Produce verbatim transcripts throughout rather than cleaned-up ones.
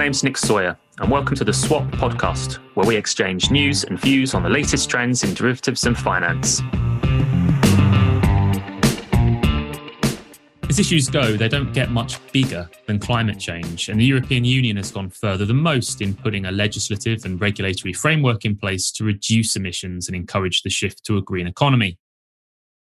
My name's Nick Sawyer, and welcome to the Swap podcast, where we exchange news and views on the latest trends in derivatives and finance. As issues go, they don't get much bigger than climate change, and the European Union has gone further than most in putting a legislative and regulatory framework in place to reduce emissions and encourage the shift to a green economy.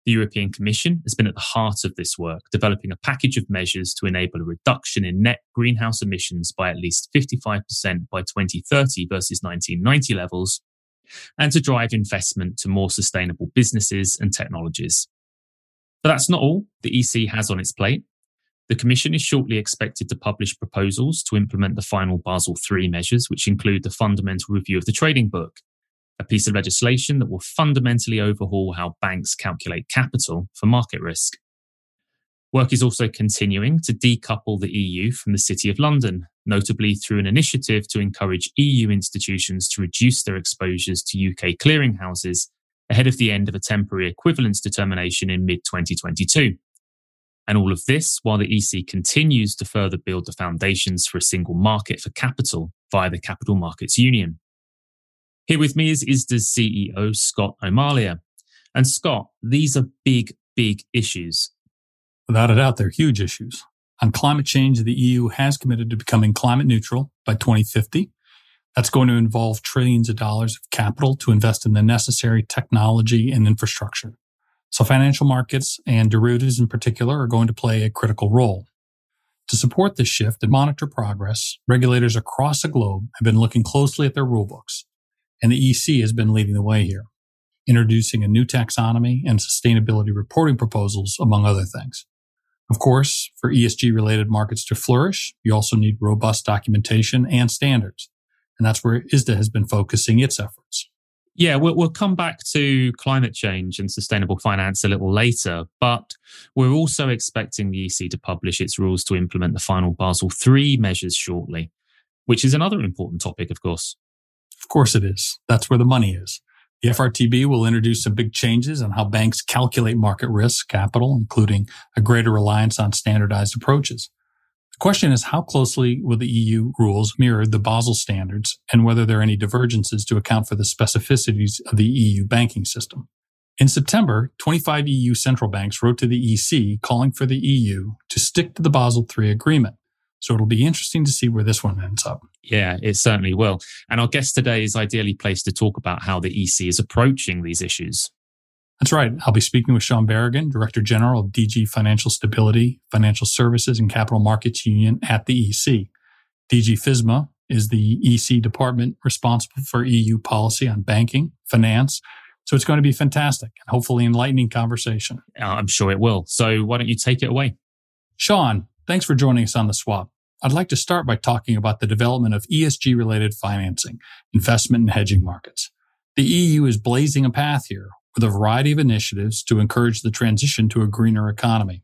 The European Commission has been at the heart of this work, developing a package of measures to enable a reduction in net greenhouse emissions by at least fifty-five percent by twenty thirty versus nineteen ninety levels, and to drive investment to more sustainable businesses and technologies. But that's not all the E C has on its plate. The Commission is shortly expected to publish proposals to implement the final Basel three measures, which include the fundamental review of the trading book, a piece of legislation that will fundamentally overhaul how banks calculate capital for market risk. Work is also continuing to decouple the E U from the City of London, notably through an initiative to encourage E U institutions to reduce their exposures to U K clearinghouses ahead of the end of a temporary equivalence determination in mid twenty twenty-two. And all of this while the E C continues to further build the foundations for a single market for capital via the Capital Markets Union. Here with me is ISDA's C E O, Scott O'Malia. And Scott, these are big, big issues. Without a doubt, they're huge issues. On climate change, the E U has committed to becoming climate neutral by twenty fifty. That's going to involve trillions of dollars of capital to invest in the necessary technology and infrastructure. So financial markets and derivatives in particular are going to play a critical role. To support this shift and monitor progress, regulators across the globe have been looking closely at their rulebooks. And the E C has been leading the way here, introducing a new taxonomy and sustainability reporting proposals, among other things. Of course, for E S G-related markets to flourish, you also need robust documentation and standards. And that's where ISDA has been focusing its efforts. Yeah, we'll, we'll come back to climate change and sustainable finance a little later, but we're also expecting the E C to publish its rules to implement the final Basel three measures shortly, which is another important topic, of course. Of course it is. That's where the money is. The F R T B will introduce some big changes on how banks calculate market risk capital, including a greater reliance on standardized approaches. The question is how closely will the E U rules mirror the Basel standards and whether there are any divergences to account for the specificities of the E U banking system. In September, twenty-five E U central banks wrote to the E C calling for the E U to stick to the Basel three agreement. So it'll be interesting to see where this one ends up. Yeah, it certainly will. And our guest today is ideally placed to talk about how the E C is approaching these issues. That's right. I'll be speaking with Sean Berrigan, Director General of D G Financial Stability, Financial Services and Capital Markets Union at the E C. D G FISMA is the E C department responsible for E U policy on banking, finance. So it's going to be fantastic and hopefully enlightening conversation. I'm sure it will. So why don't you take it away? Sean, thanks for joining us on The Swap. I'd like to start by talking about the development of E S G-related financing, investment and hedging markets. The E U is blazing a path here with a variety of initiatives to encourage the transition to a greener economy.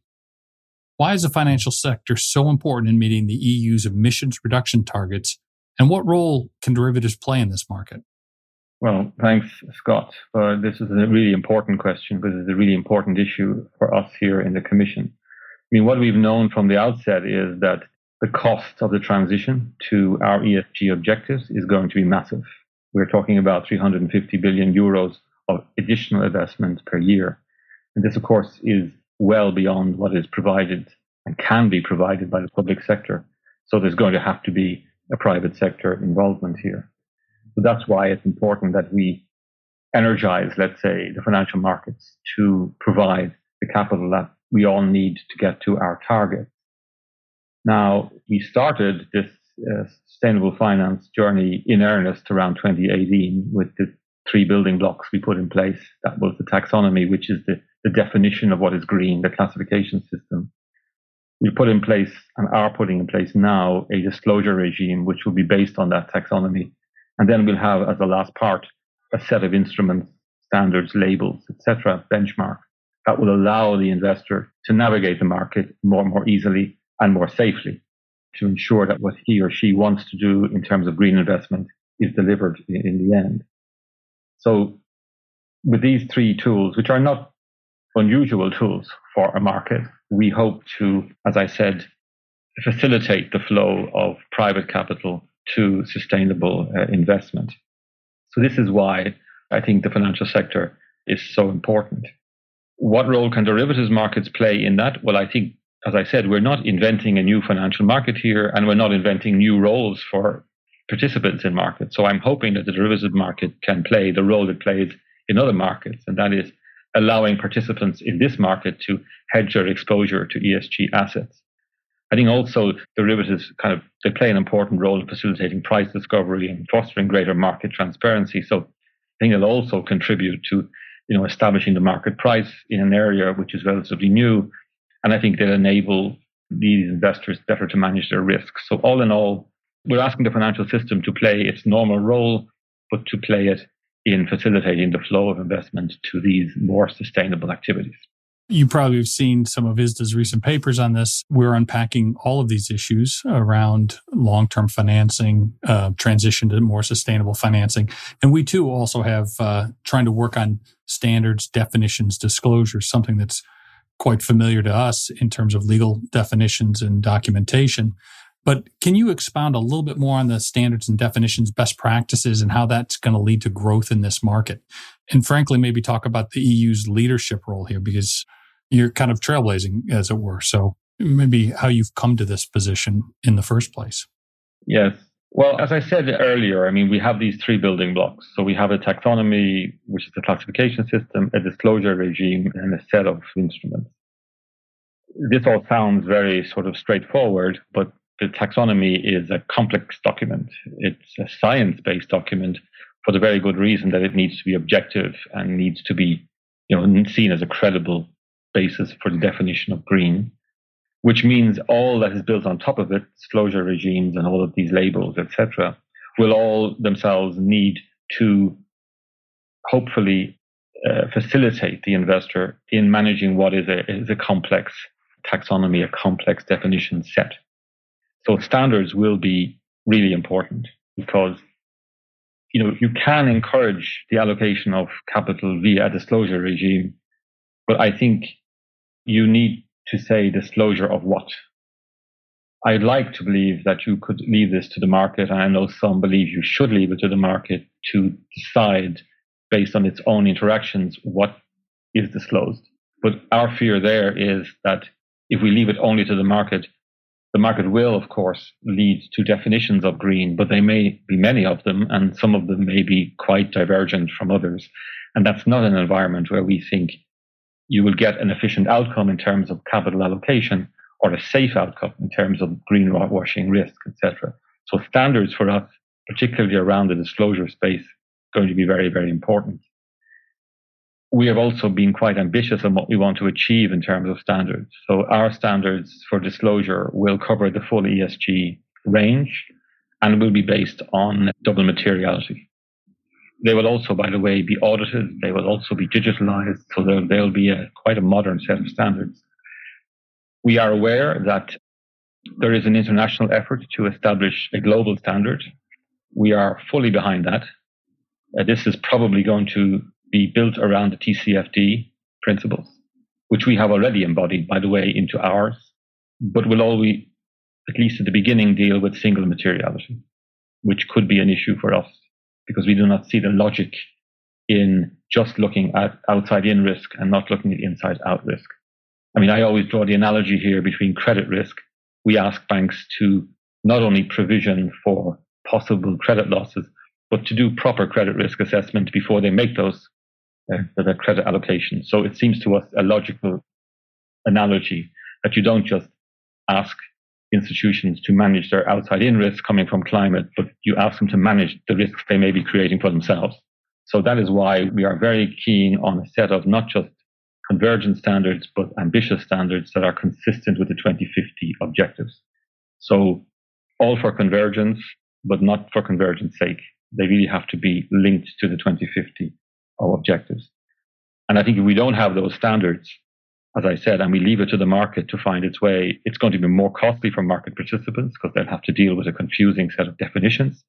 Why is the financial sector so important in meeting the E U's emissions reduction targets, and what role can derivatives play in this market? Well, thanks, Scott. Uh, this is a really important question because it's a really important issue for us here in the Commission. I mean, what we've known from the outset is that the cost of the transition to our E S G objectives is going to be massive. We're talking about three hundred fifty billion euros of additional investment per year. And this, of course, is well beyond what is provided and can be provided by the public sector. So there's going to have to be a private sector involvement here. So that's why it's important that we energize, let's say, the financial markets to provide the capital that we all need to get to our target. Now, we started this uh, sustainable finance journey in earnest around twenty eighteen with the three building blocks we put in place. That was the taxonomy, which is the, the definition of what is green, the classification system. We put in place and are putting in place now a disclosure regime, which will be based on that taxonomy. And then we'll have, as the last part, a set of instruments, standards, labels, et cetera, benchmark. That will allow the investor to navigate the market more more easily and more safely to ensure that what he or she wants to do in terms of green investment is delivered in the end. So with these three tools, which are not unusual tools for a market, we hope to, as I said, facilitate the flow of private capital to sustainable uh, investment. So this is why I think the financial sector is so important. What role can derivatives markets play in that? Well, I think, as I said, we're not inventing a new financial market here, and we're not inventing new roles for participants in markets. So I'm hoping that the derivatives market can play the role it plays in other markets, and that is allowing participants in this market to hedge their exposure to E S G assets. I think also derivatives kind of, they play an important role in facilitating price discovery and fostering greater market transparency. So I think it'll also contribute to, you know, establishing the market price in an area which is relatively new. And I think they'll enable these investors better to manage their risks. So all in all, we're asking the financial system to play its normal role, but to play it in facilitating the flow of investment to these more sustainable activities. You probably have seen some of ISDA's recent papers on this. We're unpacking all of these issues around long-term financing, uh, transition to more sustainable financing. And we too also have uh, trying to work on standards, definitions, disclosures, something that's quite familiar to us in terms of legal definitions and documentation. But can you expound a little bit more on the standards and definitions, best practices, and how that's going to lead to growth in this market? And frankly, maybe talk about the E U's leadership role here, because you're kind of trailblazing, as it were. So maybe how you've come to this position in the first place. Yes. Well, as I said earlier, I mean, we have these three building blocks. So we have a taxonomy, which is the classification system, a disclosure regime, and a set of instruments. This all sounds very sort of straightforward, but the taxonomy is a complex document. It's a science-based document for the very good reason that it needs to be objective and needs to be, you know, seen as a credible basis for the definition of green, which means all that is built on top of it, disclosure regimes and all of these labels, et cetera, will all themselves need to hopefully uh, facilitate the investor in managing what is a, is a complex taxonomy, a complex definition set. So standards will be really important because, you know, you can encourage the allocation of capital via a disclosure regime, but I think you need to say disclosure of what. I'd like to believe that you could leave this to the market, and I know some believe you should leave it to the market to decide based on its own interactions what is disclosed. But our fear there is that if we leave it only to the market, the market will, of course, lead to definitions of green, but they may be many of them, and some of them may be quite divergent from others. And that's not an environment where we think you will get an efficient outcome in terms of capital allocation or a safe outcome in terms of greenwashing risk, et cetera. So standards for us, particularly around the disclosure space, are going to be very, very important. We have also been quite ambitious on what we want to achieve in terms of standards. So our standards for disclosure will cover the full E S G range and will be based on double materiality. They will also, by the way, be audited. They will also be digitalized. So there will be a, quite a modern set of standards. We are aware that there is an international effort to establish a global standard. We are fully behind that. Uh, this is probably going to be built around the T C F D principles, which we have already embodied, by the way, into ours, but will always, at least at the beginning, deal with single materiality, which could be an issue for us because we do not see the logic in just looking at outside-in risk and not looking at inside-out risk. I mean, I always draw the analogy here between credit risk. We ask banks to not only provision for possible credit losses, but to do proper credit risk assessment before they make those the credit allocation. So it seems to us a logical analogy that you don't just ask institutions to manage their outside-in risk coming from climate, but you ask them to manage the risks they may be creating for themselves. So that is why we are very keen on a set of not just convergent standards, but ambitious standards that are consistent with the twenty fifty objectives. So all for convergence, but not for convergence sake. They really have to be linked to the twenty fifty our objectives. And I think if we don't have those standards, as I said, and we leave it to the market to find its way, it's going to be more costly for market participants because they'll have to deal with a confusing set of definitions.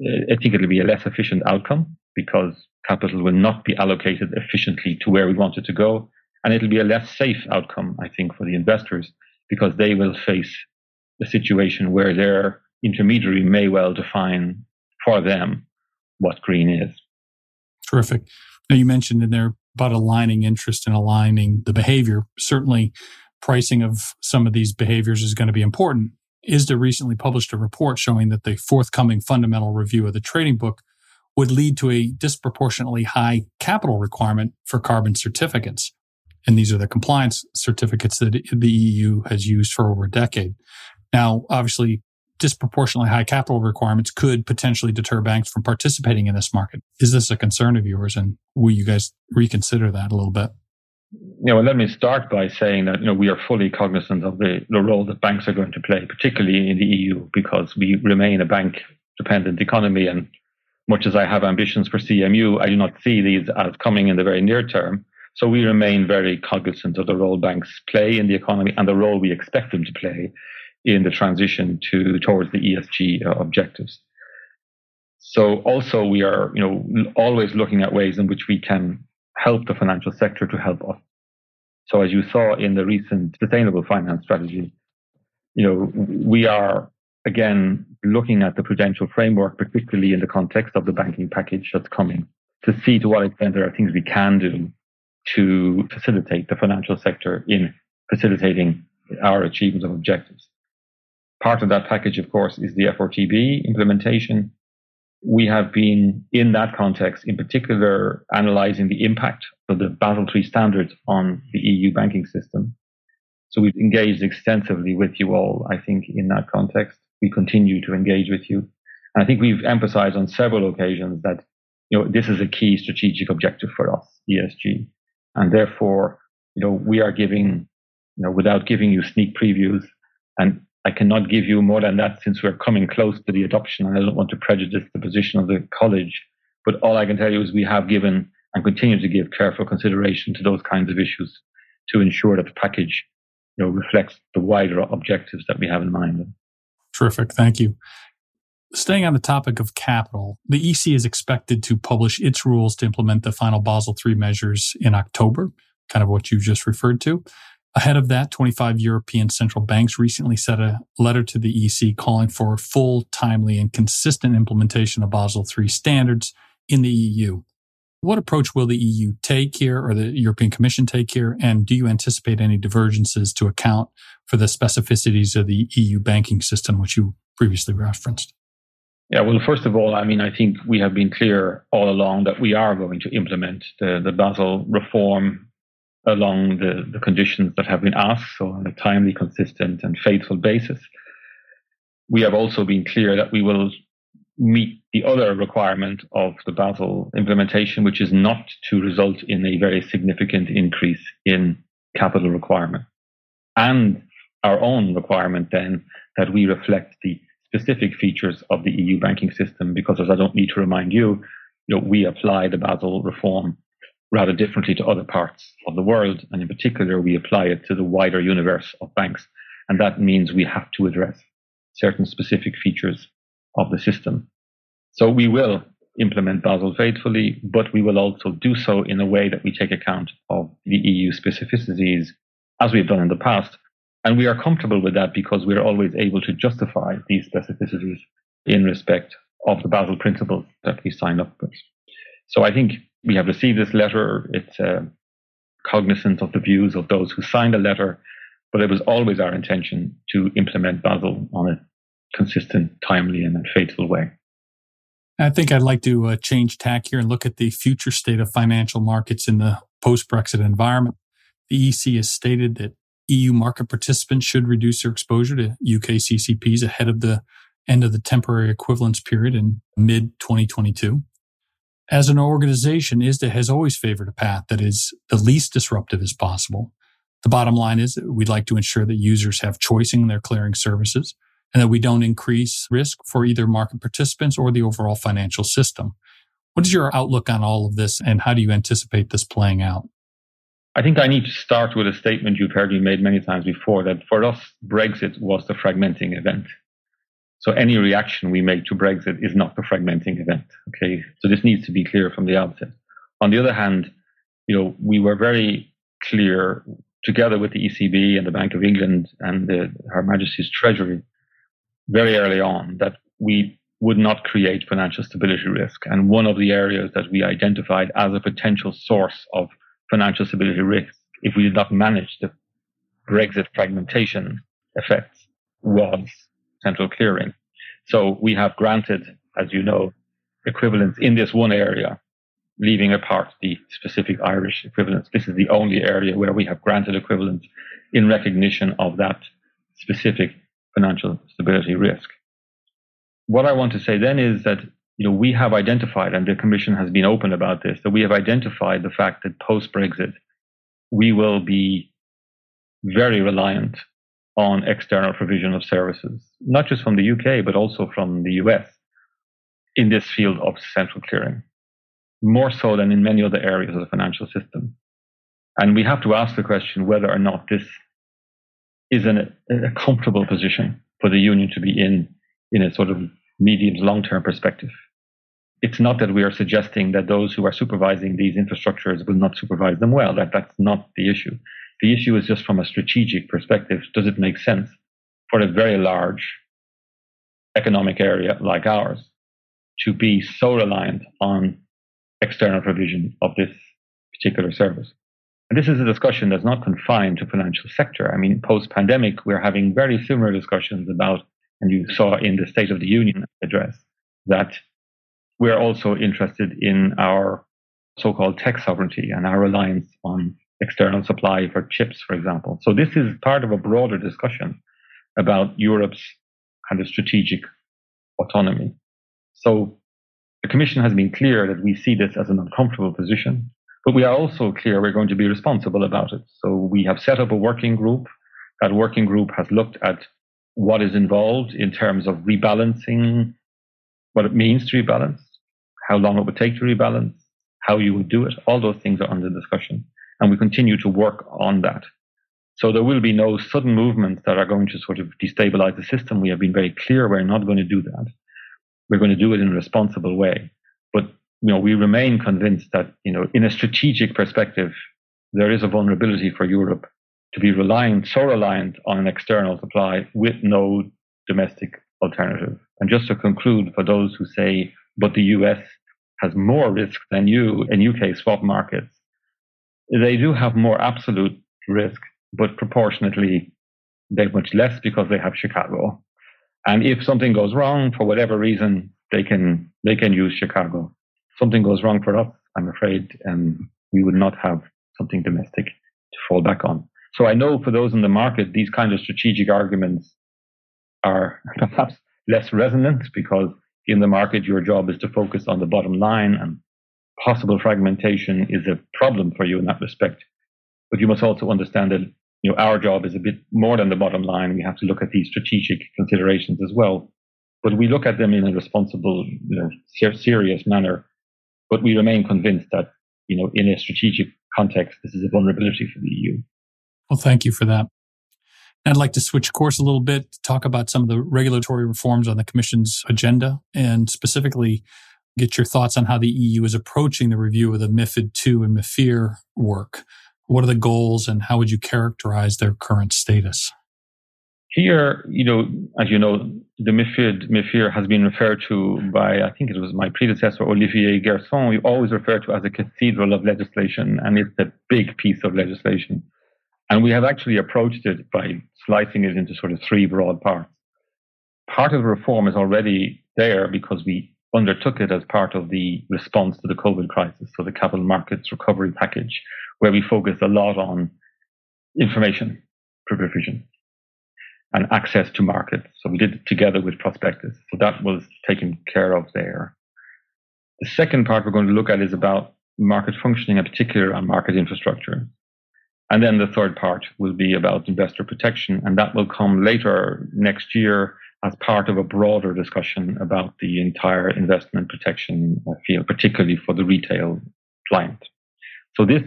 I think it'll be a less efficient outcome because capital will not be allocated efficiently to where we want it to go. And it'll be a less safe outcome, I think, for the investors because they will face a situation where their intermediary may well define for them what green is. Terrific. Now, you mentioned in there about aligning interest and aligning the behavior. Certainly, pricing of some of these behaviors is going to be important. I S D A recently published a report showing that the forthcoming fundamental review of the trading book would lead to a disproportionately high capital requirement for carbon certificates. And these are the compliance certificates that the E U has used for over a decade. Now, obviously, disproportionately high capital requirements could potentially deter banks from participating in this market. Is this a concern of yours? And will you guys reconsider that a little bit? Yeah, well, let me start by saying that you know, we are fully cognizant of the, the role that banks are going to play, particularly in the E U, because we remain a bank-dependent economy. And much as I have ambitions for C M U, I do not see these as coming in the very near term. So we remain very cognizant of the role banks play in the economy and the role we expect them to play in the transition to towards the E S G uh, objectives. So also we are, you know, always looking at ways in which we can help the financial sector to help us. So as you saw in the recent sustainable finance strategy, you know, we are again looking at the prudential framework, particularly in the context of the banking package that's coming, to see to what extent there are things we can do to facilitate the financial sector in facilitating our achievement of objectives. Part of that package, of course, is the F R T B implementation. We have been, in that context, in particular, analyzing the impact of the Basel three standards on the E U banking system. So we've engaged extensively with you all, I think, in that context. We continue to engage with you. And I think we've emphasized on several occasions that, you know, this is a key strategic objective for us, E S G. And therefore, you know, we are giving, you know, without giving you sneak previews, and I cannot give you more than that since we're coming close to the adoption, and I don't want to prejudice the position of the college. But all I can tell you is we have given and continue to give careful consideration to those kinds of issues to ensure that the package, you know, reflects the wider objectives that we have in mind. Terrific. Thank you. Staying on the topic of capital, the E C is expected to publish its rules to implement the final Basel three measures in October, kind of what you just referred to. Ahead of that, twenty-five European central banks recently sent a letter to the E C calling for full, timely, and consistent implementation of Basel three standards in the E U. What approach will the E U take here, or the European Commission take here, and do you anticipate any divergences to account for the specificities of the E U banking system, which you previously referenced? Yeah, well, first of all, I mean, I think we have been clear all along that we are going to implement the, the Basel reform along the, the conditions that have been asked, so on a timely, consistent, and faithful basis. We have also been clear that we will meet the other requirement of the Basel implementation, which is not to result in a very significant increase in capital requirement. And our own requirement then that we reflect the specific features of the E U banking system, because as I don't need to remind you, you know, we apply the Basel reform rather differently to other parts of the world. And in particular, we apply it to the wider universe of banks. And that means we have to address certain specific features of the system. So we will implement Basel faithfully, but we will also do so in a way that we take account of the E U specificities, as we've done in the past. And we are comfortable with that because we are always able to justify these specificities in respect of the Basel principles that we signed up with. So I think we have received this letter. It's uh, cognizant of the views of those who signed the letter, but it was always our intention to implement Basel on a consistent, timely, and faithful way. I think I'd like to uh, change tack here and look at the future state of financial markets in the post-Brexit environment. The E C has stated that E U market participants should reduce their exposure to U K C C Ps ahead of the end of the temporary equivalence period in mid twenty twenty-two. As an organization, I S D A has always favored a path that is the least disruptive as possible. The bottom line is that we'd like to ensure that users have choice in their clearing services and that we don't increase risk for either market participants or the overall financial system. What is your outlook on all of this, and how do you anticipate this playing out? I think I need to start with a statement you've heard me made many times before, that for us, Brexit was the fragmenting event. So any reaction we make to Brexit is not the fragmenting event. Okay, so this needs to be clear from the outset. On the other hand, you know, we were very clear together with the E C B and the Bank of England and the, Her Majesty's Treasury very early on that we would not create financial stability risk. And one of the areas that we identified as a potential source of financial stability risk, if we did not manage the Brexit fragmentation effects, was central clearing. So we have granted, as you know, equivalence in this one area, leaving apart the specific Irish equivalence. This is the only area where we have granted equivalence in recognition of that specific financial stability risk. What I want to say then is that, you know, we have identified, and the Commission has been open about this, that we have identified the fact that post-Brexit, we will be very reliant on external provision of services, not just from the U K, but also from the U S in this field of central clearing, more so than in many other areas of the financial system. And we have to ask the question whether or not this is an, a comfortable position for the Union to be in, in a sort of medium to long-term perspective. It's not that we are suggesting that those who are supervising these infrastructures will not supervise them well. That, that's not the issue. The issue is just from a strategic perspective, does it make sense for a very large economic area like ours to be so reliant on external provision of this particular service? And this is a discussion that's not confined to financial sector. I mean, post-pandemic, we're having very similar discussions about, and you saw in the State of the Union address, that we're also interested in our so-called tech sovereignty and our reliance on external supply for chips, for example. So this is part of a broader discussion about Europe's kind of strategic autonomy. So the Commission has been clear that we see this as an uncomfortable position, but we are also clear we're going to be responsible about it. So we have set up a working group. That working group has looked at what is involved in terms of rebalancing, what it means to rebalance, how long it would take to rebalance, how you would do it. All those things are under discussion. And we continue to work on that. So there will be no sudden movements that are going to sort of destabilize the system. We have been very clear we're not going to do that. We're going to do it in a responsible way. But, you know, we remain convinced that, you know, in a strategic perspective, there is a vulnerability for Europe to be reliant, so reliant on an external supply with no domestic alternative. And just to conclude, for those who say, but the U S has more risk than you in U K swap markets, they do have more absolute risk, but proportionately, they have much less because they have Chicago. And if something goes wrong, for whatever reason, they can they can use Chicago. If something goes wrong for us, I'm afraid um, we would not have something domestic to fall back on. So I know for those in the market, these kind of strategic arguments are perhaps less resonant because in the market, your job is to focus on the bottom line, and possible fragmentation is a problem for you in that respect. But you must also understand that, you know, our job is a bit more than the bottom line. We have to look at these strategic considerations as well. But we look at them in a responsible, you know, ser- serious manner. But we remain convinced that, you know, in a strategic context, this is a vulnerability for the E U. Well, thank you for that. I'd like to switch course a little bit, talk about some of the regulatory reforms on the Commission's agenda, and specifically get your thoughts on how the E U is approaching the review of the MiFID two and MiFIR work. What are the goals and how would you characterize their current status? Here, you know, as you know, the MiFID, MiFIR has been referred to by, I think it was my predecessor, Olivier Gerson, we always refer to as a cathedral of legislation, and it's a big piece of legislation. And we have actually approached it by slicing it into sort of three broad parts. Part of the reform is already there because we undertook it as part of the response to the COVID crisis, so the Capital Markets Recovery Package, where we focused a lot on information provision and access to markets. So we did it together with prospectus. So that was taken care of there. The second part we're going to look at is about market functioning, in particular on market infrastructure. And then the third part will be about investor protection, and that will come later next year as part of a broader discussion about the entire investment protection field, particularly for the retail client. So this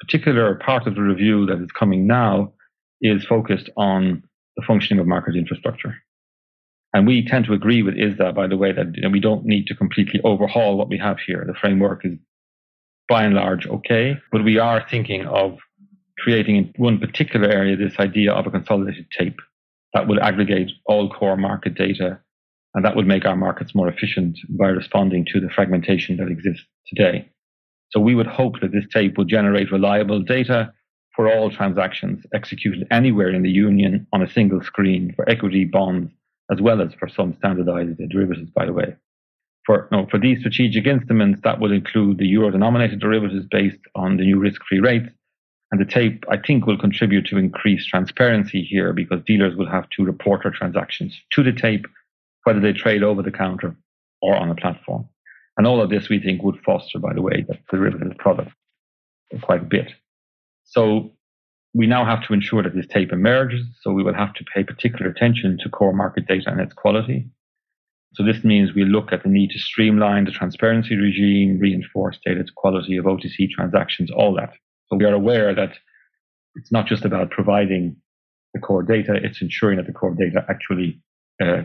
particular part of the review that is coming now is focused on the functioning of market infrastructure. And we tend to agree with I S D A, by the way, that we don't need to completely overhaul what we have here. The framework is by and large okay, but we are thinking of creating in one particular area this idea of a consolidated tape that would aggregate all core market data, and that would make our markets more efficient by responding to the fragmentation that exists today. So we would hope that this tape will generate reliable data for all transactions executed anywhere in the union on a single screen for equity, bonds, as well as for some standardized derivatives, by the way. For, no, for these strategic instruments, that will include the euro-denominated derivatives based on the new risk-free rates. And the tape, I think, will contribute to increased transparency here because dealers will have to report their transactions to the tape, whether they trade over the counter or on a platform. And all of this, we think, would foster, by the way, the derivative product quite a bit. So we now have to ensure that this tape emerges. So we will have to pay particular attention to core market data and its quality. So this means we look at the need to streamline the transparency regime, reinforce data quality of O T C transactions, all that. So we are aware that it's not just about providing the core data, it's ensuring that the core data actually uh,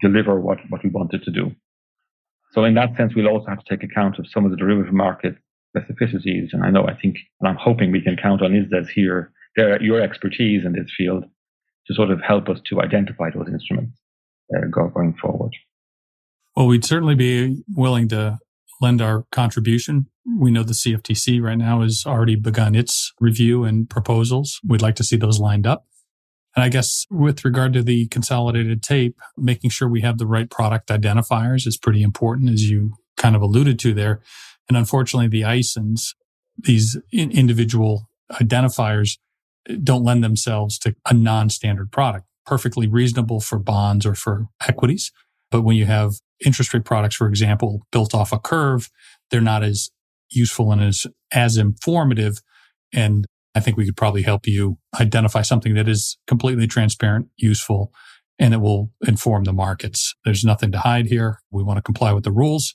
deliver what, what we want it to do. So in that sense, we'll also have to take account of some of the derivative market specificities. And I know, I think, and I'm hoping we can count on I S D As here, their, your expertise in this field to sort of help us to identify those instruments uh, going forward. Well, we'd certainly be willing to lend our contribution. We know the C F T C right now has already begun its review and proposals. We'd like to see those lined up. And I guess with regard to the consolidated tape, making sure we have the right product identifiers is pretty important, as you kind of alluded to there. And unfortunately, the I S Ins, these in- individual identifiers, don't lend themselves to a non-standard product. Perfectly reasonable for bonds or for equities. But when you have interest rate products, for example, built off a curve, they're not as useful and as, as informative. And I think we could probably help you identify something that is completely transparent, useful, and it will inform the markets. There's nothing to hide here. We want to comply with the rules,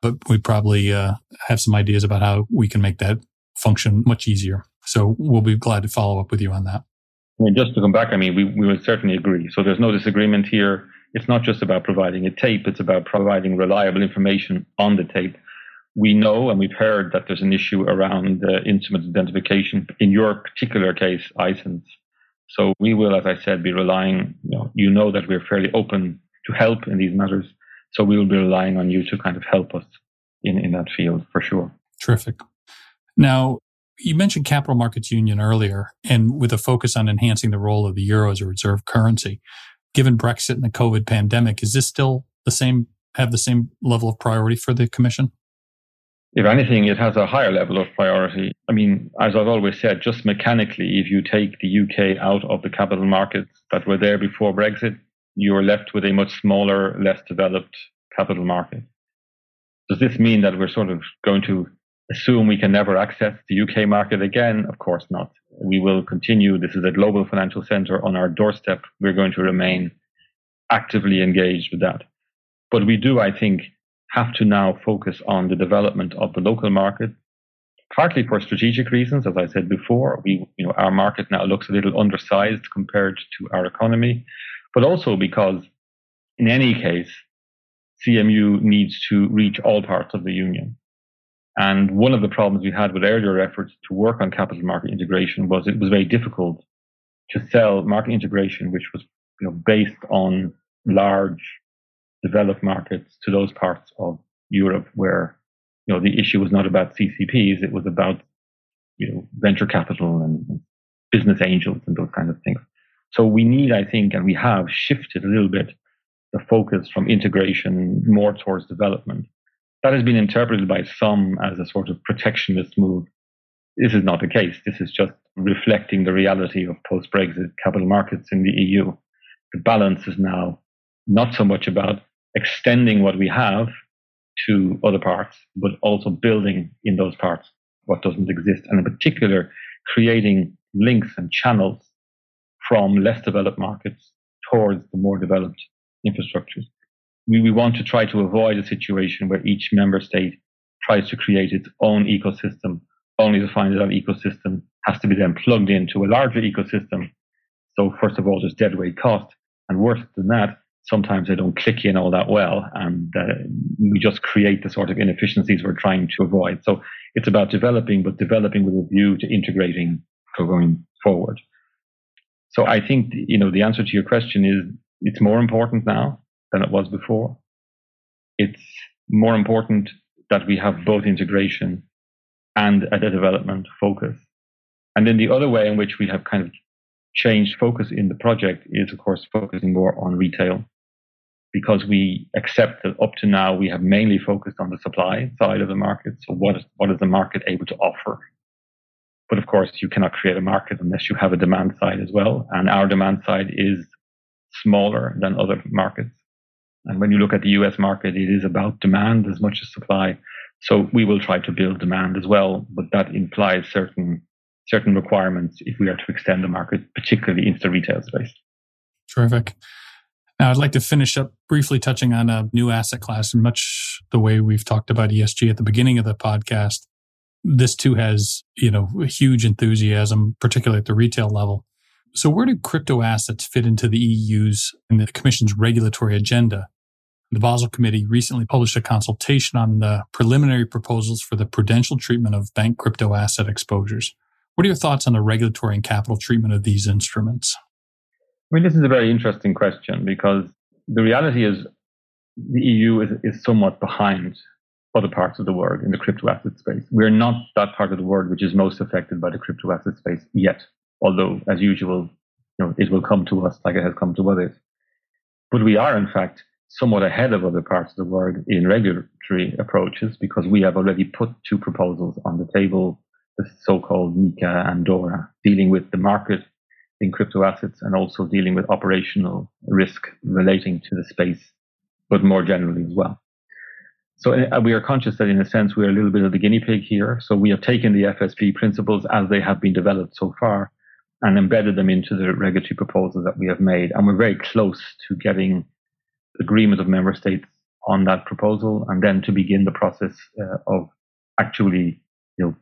but we probably uh, have some ideas about how we can make that function much easier. So we'll be glad to follow up with you on that. I mean, just to come back, I mean, we, we would certainly agree. So there's no disagreement here. It's not just about providing a tape, it's about providing reliable information on the tape. We know and we've heard that there's an issue around uh, instrument identification, in your particular case, I S Ins. So we will, as I said, be relying, you know, you know that we're fairly open to help in these matters. So we will be relying on you to kind of help us in, in that field for sure. Terrific. Now, you mentioned Capital Markets Union earlier, and with a focus on enhancing the role of the euro as a reserve currency. Given Brexit and the COVID pandemic, is this still the same, have the same level of priority for the Commission? If anything, it has a higher level of priority. I mean, as I've always said, just mechanically, if you take the U K out of the capital markets that were there before Brexit, you are left with a much smaller, less developed capital market. Does this mean that we're sort of going to assume we can never access the U K market again? Of course not. We will continue. This is a global financial center on our doorstep. We're going to remain actively engaged with that. But we do, I think, have to now focus on the development of the local market, partly for strategic reasons. As I said before, we, you know, our market now looks a little undersized compared to our economy, but also because in any case, C M U needs to reach all parts of the union. And one of the problems we had with earlier efforts to work on capital market integration was it was very difficult to sell market integration, which was, you know, based on large developed markets, to those parts of Europe where, you know, the issue was not about C C Ps, it was about, you know, venture capital and business angels and those kinds of things. So we need, I think, and we have shifted a little bit the focus from integration more towards development. That has been interpreted by some as a sort of protectionist move. This is not the case. This is just reflecting the reality of post-Brexit capital markets in the E U. The balance is now not so much about extending what we have to other parts, but also building in those parts what doesn't exist, and in particular, creating links and channels from less developed markets towards the more developed infrastructures. We, we want to try to avoid a situation where each member state tries to create its own ecosystem, only to find that that ecosystem has to be then plugged into a larger ecosystem. So first of all, there's deadweight cost. And worse than that, sometimes they don't click in all that well. And uh, we just create the sort of inefficiencies we're trying to avoid. So it's about developing, but developing with a view to integrating going forward. So I think, you know, the answer to your question is it's more important now than it was before. It's more important that we have both integration and a development focus. And then the other way in which we have kind of changed focus in the project is, of course, focusing more on retail, because we accept that up to now we have mainly focused on the supply side of the market. So what is, what is the market able to offer? But of course, you cannot create a market unless you have a demand side as well. And our demand side is smaller than other markets. And when you look at the U S market, it is about demand as much as supply. So we will try to build demand as well, but that implies certain certain requirements if we are to extend the market, particularly into the retail space. Terrific. Now, I'd like to finish up briefly touching on a new asset class, and much the way we've talked about E S G at the beginning of the podcast. This too has, you know, huge enthusiasm, particularly at the retail level. So where do crypto assets fit into the E U's and the Commission's regulatory agenda? The Basel Committee recently published a consultation on the preliminary proposals for the prudential treatment of bank crypto asset exposures. What are your thoughts on the regulatory and capital treatment of these instruments? I mean, this is a very interesting question, because the reality is the E U is, is somewhat behind other parts of the world in the crypto asset space. We're not that part of the world which is most affected by the crypto asset space yet, although, as usual, you know, it will come to us like it has come to others. But we are, in fact, somewhat ahead of other parts of the world in regulatory approaches, because we have already put two proposals on the table, the so-called MiCA and Dora, dealing with the market in crypto assets and also dealing with operational risk relating to the space, but more generally as well. So we are conscious that, in a sense, we are a little bit of the guinea pig here. So we have taken the F S P principles as they have been developed so far and embedded them into the regulatory proposals that we have made. And we're very close to getting agreement of member states on that proposal, and then to begin the process uh, of actually, you know,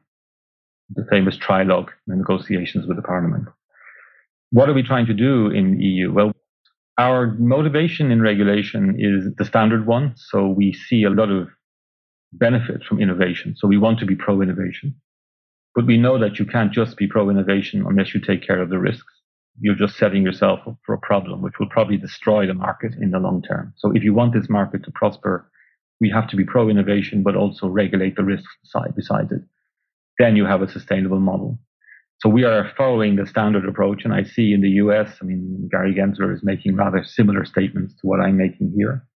the famous trilogue negotiations with the Parliament. What are we trying to do in E U? Well, our motivation in regulation is the standard one. So we see a lot of benefit from innovation. So we want to be pro-innovation. But we know that you can't just be pro-innovation unless you take care of the risks. You're just setting yourself up for a problem, which will probably destroy the market in the long term. So if you want this market to prosper, we have to be pro-innovation, but also regulate the risk side besides it. Then you have a sustainable model. So we are following the standard approach. And I see in the U S, I mean, Gary Gensler is making rather similar statements to what I'm making here.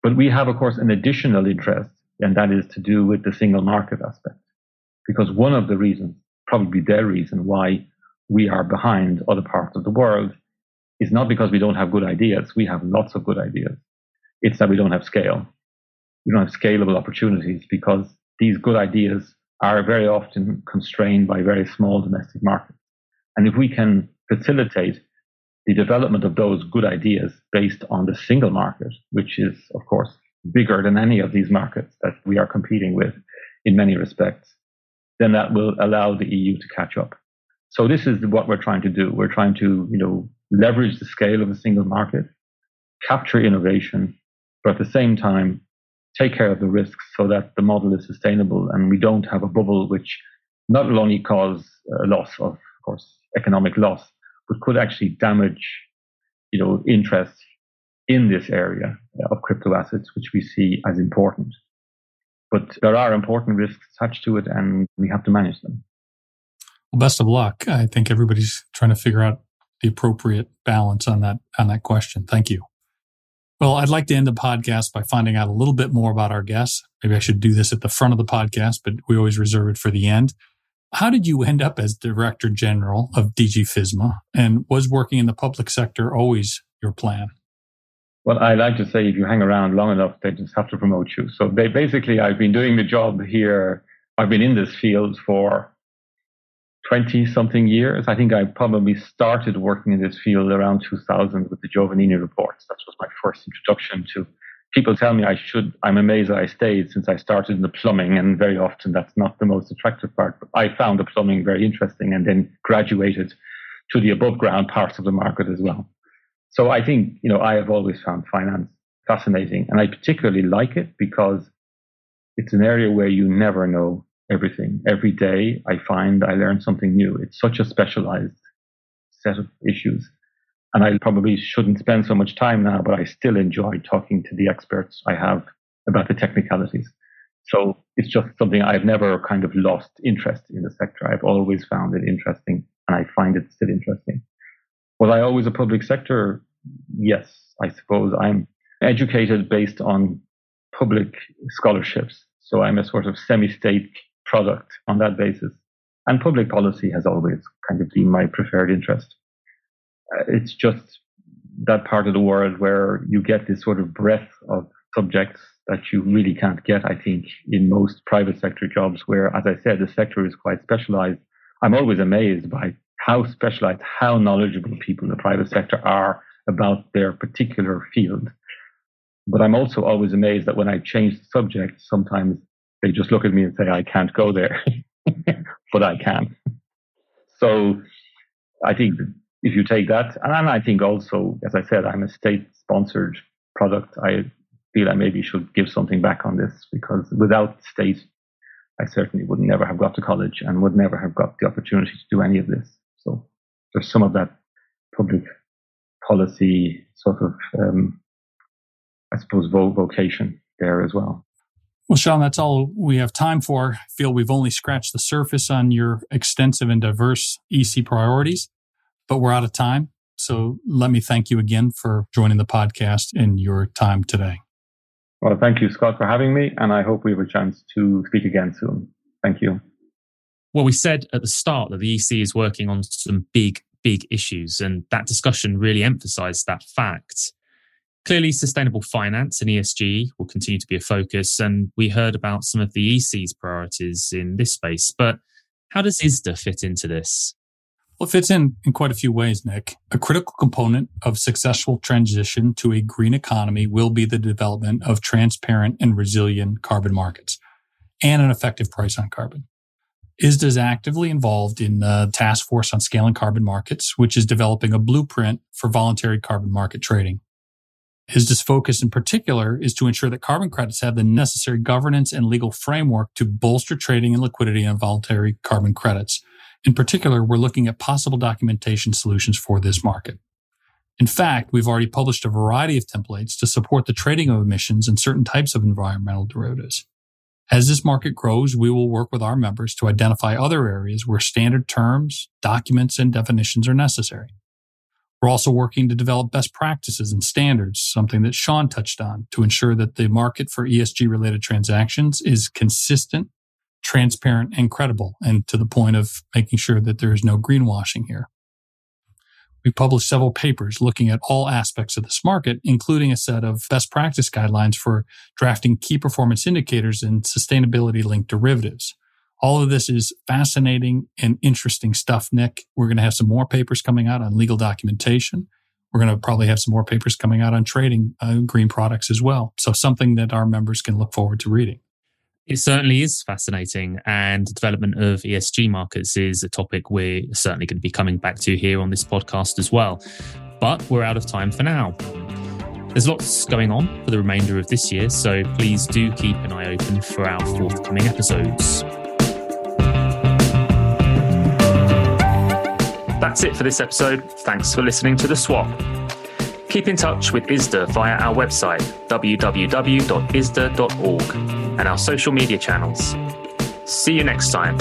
But we have, of course, an additional interest, and that is to do with the single market aspect. Because one of the reasons, probably their reason why we are behind other parts of the world, is not because we don't have good ideas. We have lots of good ideas. It's that we don't have scale. We don't have scalable opportunities, because these good ideas are very often constrained by very small domestic markets. And if we can facilitate the development of those good ideas based on the single market, which is, of course, bigger than any of these markets that we are competing with in many respects, then that will allow the E U to catch up. So this is what we're trying to do. We're trying to, you know, leverage the scale of a single market, capture innovation, but at the same time, take care of the risks so that the model is sustainable and we don't have a bubble which not only cause a loss of, of course, economic loss, but could actually damage, you know, interest in this area of crypto assets, which we see as important. But there are important risks attached to it, and we have to manage them. Well, best of luck. I think everybody's trying to figure out the appropriate balance on that on that question. Thank you. Well, I'd like to end the podcast by finding out a little bit more about our guests. Maybe I should do this at the front of the podcast, but we always reserve it for the end. How did you end up as Director General of D G FISMA, and was working in the public sector always your plan? Well, I like to say if you hang around long enough, they just have to promote you. So they basically, I've been doing the job here. I've been in this field for twenty-something years. I think I probably started working in this field around two thousand with the Giovannini reports. That was my first introduction to. People tell me I should. I'm amazed that I stayed, since I started in the plumbing, and very often that's not the most attractive part. But I found the plumbing very interesting, and then graduated to the above-ground parts of the market as well. So I think, you know, I have always found finance fascinating, and I particularly like it because it's an area where you never know everything. Every day I find I learn something new. It's such a specialized set of issues. And I probably shouldn't spend so much time now, but I still enjoy talking to the experts I have about the technicalities. So it's just something I've never kind of lost interest in the sector. I've always found it interesting, and I find it still interesting. Was I always a public sector? Yes, I suppose I'm educated based on public scholarships. So I'm a sort of semi-state product on that basis. And public policy has always kind of been my preferred interest. It's just that part of the world where you get this sort of breadth of subjects that you really can't get, I think, in most private sector jobs where, as I said, the sector is quite specialized. I'm always amazed by how specialized, how knowledgeable people in the private sector are about their particular field. But I'm also always amazed that when I change the subject, sometimes they just look at me and say, I can't go there, but I can. So I think if you take that, and I think also, as I said, I'm a state-sponsored product. I feel I maybe should give something back on this, because without state, I certainly would never have got to college and would never have got the opportunity to do any of this. So there's some of that public policy sort of, um, I suppose, vocation there as well. Well, Sean, that's all we have time for. I feel we've only scratched the surface on your extensive and diverse E C priorities, but we're out of time. So let me thank you again for joining the podcast and your time today. Well, thank you, Scott, for having me, and I hope we have a chance to speak again soon. Thank you. Well, we said at the start that the E C is working on some big, big issues, and that discussion really emphasised that fact. Clearly, sustainable finance and E S G will continue to be a focus, and we heard about some of the E C's priorities in this space, but how does ISDA fit into this? Well, it fits in in quite a few ways, Nick. A critical component of successful transition to a green economy will be the development of transparent and resilient carbon markets and an effective price on carbon. ISDA is actively involved in the Task Force on Scaling Carbon Markets, which is developing a blueprint for voluntary carbon market trading. ISDA's focus in particular is to ensure that carbon credits have the necessary governance and legal framework to bolster trading and liquidity on voluntary carbon credits. In particular, we're looking at possible documentation solutions for this market. In fact, we've already published a variety of templates to support the trading of emissions and certain types of environmental derivatives. As this market grows, we will work with our members to identify other areas where standard terms, documents, and definitions are necessary. We're also working to develop best practices and standards, something that Sean touched on, to ensure that the market for E S G-related transactions is consistent, transparent, and credible, and to the point of making sure that there is no greenwashing here. We published several papers looking at all aspects of this market, including a set of best practice guidelines for drafting key performance indicators and sustainability-linked derivatives. All of this is fascinating and interesting stuff, Nick. We're going to have some more papers coming out on legal documentation. We're going to probably have some more papers coming out on trading uh, green products as well. So something that our members can look forward to reading. It certainly is fascinating, and the development of E S G markets is a topic we're certainly going to be coming back to here on this podcast as well. But we're out of time for now. There's lots going on for the remainder of this year, so please do keep an eye open for our forthcoming episodes. That's it for this episode. Thanks for listening to The Swap. Keep in touch with ISDA via our website, w w w dot isda dot org, and our social media channels. See you next time.